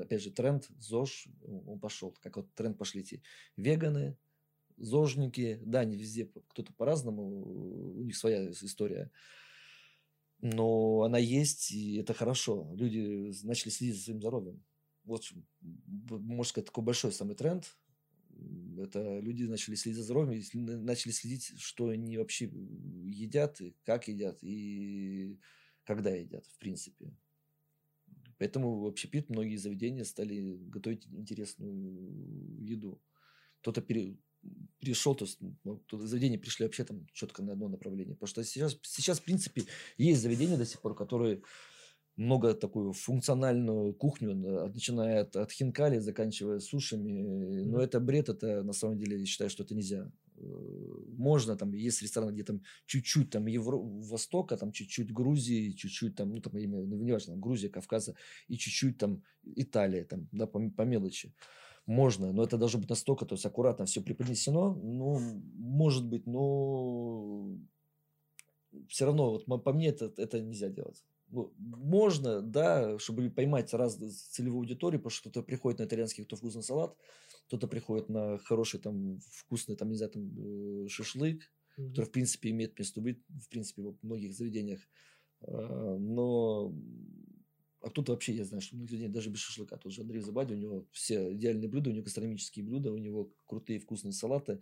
опять же, тренд ЗОЖ, он пошел. Как вот тренд пошли эти веганы, зожники. Да, они везде, кто-то по-разному, у них своя история. Но она есть, и это хорошо. Люди начали следить за своим здоровьем. Вот, можно сказать, такой большой самый тренд. Это люди начали следить за здоровьем, начали следить, что они вообще едят, и как едят, и когда едят, в принципе. Поэтому в общепит многие заведения стали готовить интересную еду. Кто-то пере... решил, то есть ну, заведения пришли вообще там четко на одно направление. Потому что сейчас, сейчас в принципе, есть заведения до сих пор, которые много такую функциональную кухню, начиная от, от хинкали, заканчивая сушами. Но это бред, это на самом деле, я считаю, что это нельзя. Можно, там есть рестораны, где там чуть-чуть там Евро... Востока, там чуть-чуть Грузии, чуть-чуть там, ну там, не важно, там, Грузия, Кавказа, и чуть-чуть там Италия, там, да, по, по мелочи. Можно, но это должно быть настолько, то есть аккуратно все преподнесено, ну, может быть, но все равно, вот по мне это, это нельзя делать. Ну, можно, да, чтобы поймать раз целевую аудиторию, потому что кто-то приходит на итальянский, кто вкусный салат, кто-то приходит на хороший, там, вкусный, там, не знаю, там, шашлык, mm-hmm. который, в принципе, имеет место быть, в принципе, во многих заведениях, а, но... А кто-то вообще, я знаю, что многих людей даже без шашлыка. Тот же Андрей Забади, у него все идеальные блюда, у него гастрономические блюда, у него крутые вкусные салаты,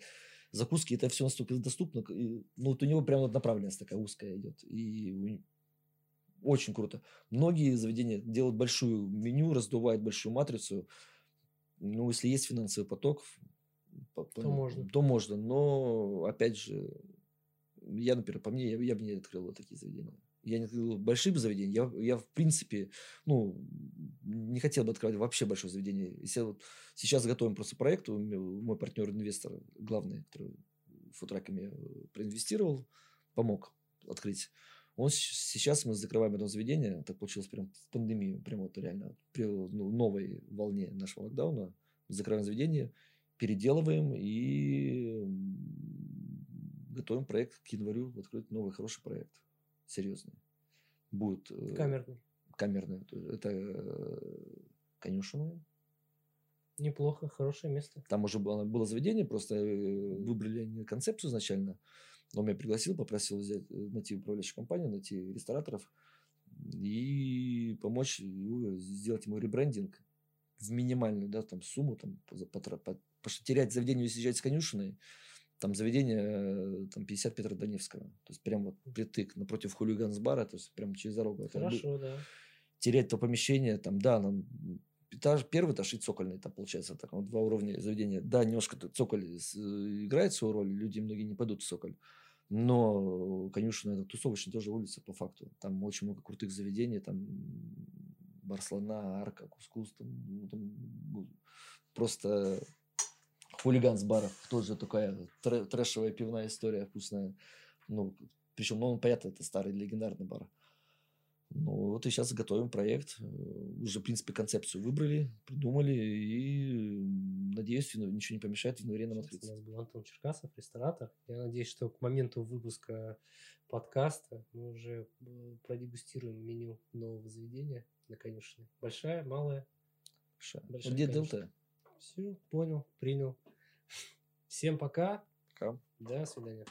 закуски. Это все настолько доступно. И, ну, вот у него прям вот направленность такая узкая идет. И очень круто. Многие заведения делают большую меню, раздувают большую матрицу. Ну, если есть финансовый поток, то, то, можно. то можно. Но, опять же, я, например, по мне, я, я бы не открыл такие заведения. Я не открыл большие заведения. Я, я, в принципе, ну, не хотел бы открывать вообще большое заведение. Если вот сейчас готовим просто проект. Мой партнер-инвестор, главный, который фудтраками проинвестировал, помог открыть. Он, сейчас мы закрываем это заведение. Так получилось прям в пандемию. Прямо вот реально при ну, новой волне нашего локдауна. Закрываем заведение, переделываем и готовим проект к январю. Открыть новый хороший проект. Серьезный. Будет... Камерный. Камерный. Это конюшенная. Неплохо, хорошее место. Там уже было, было заведение, просто выбрали концепцию изначально. Он меня пригласил, попросил взять, найти управляющую компанию, найти рестораторов и помочь его, сделать ему ребрендинг в минимальную да, там, сумму. Там, потра... Потому что терять заведение и съезжать с конюшенной. Там заведение там, пятьдесят Петродоневского. То есть, прям вот притык напротив хулиганс-бара, то есть, прям через дорогу. Хорошо, это, да. Терять то помещение, там, да, нам этаж, первый этаж и цокольный, там, получается, так, вот, два уровня заведения. Да, немножко цоколь играет свою роль, люди многие не пойдут в цоколь. Но, конечно, это тусовочная тоже улица, по факту. Там очень много крутых заведений, там, Барслана, Арка, Кускус, там, там просто... Хулиганс-баров. Тоже такая трэшевая пивная история, вкусная. Ну, причем, ну, понятно, это старый легендарный бар. Ну, вот и сейчас готовим проект. Уже, в принципе, концепцию выбрали, придумали. И, надеюсь, ничего не помешает в январе нам открыться. У нас был Антон Черкасов, ресторатор. Я надеюсь, что к моменту выпуска подкаста мы уже продегустируем меню нового заведения на конюшне. Большая, малая? Большая. Большая где Делта? Все, понял, принял. Всем пока. Пока. До свидания.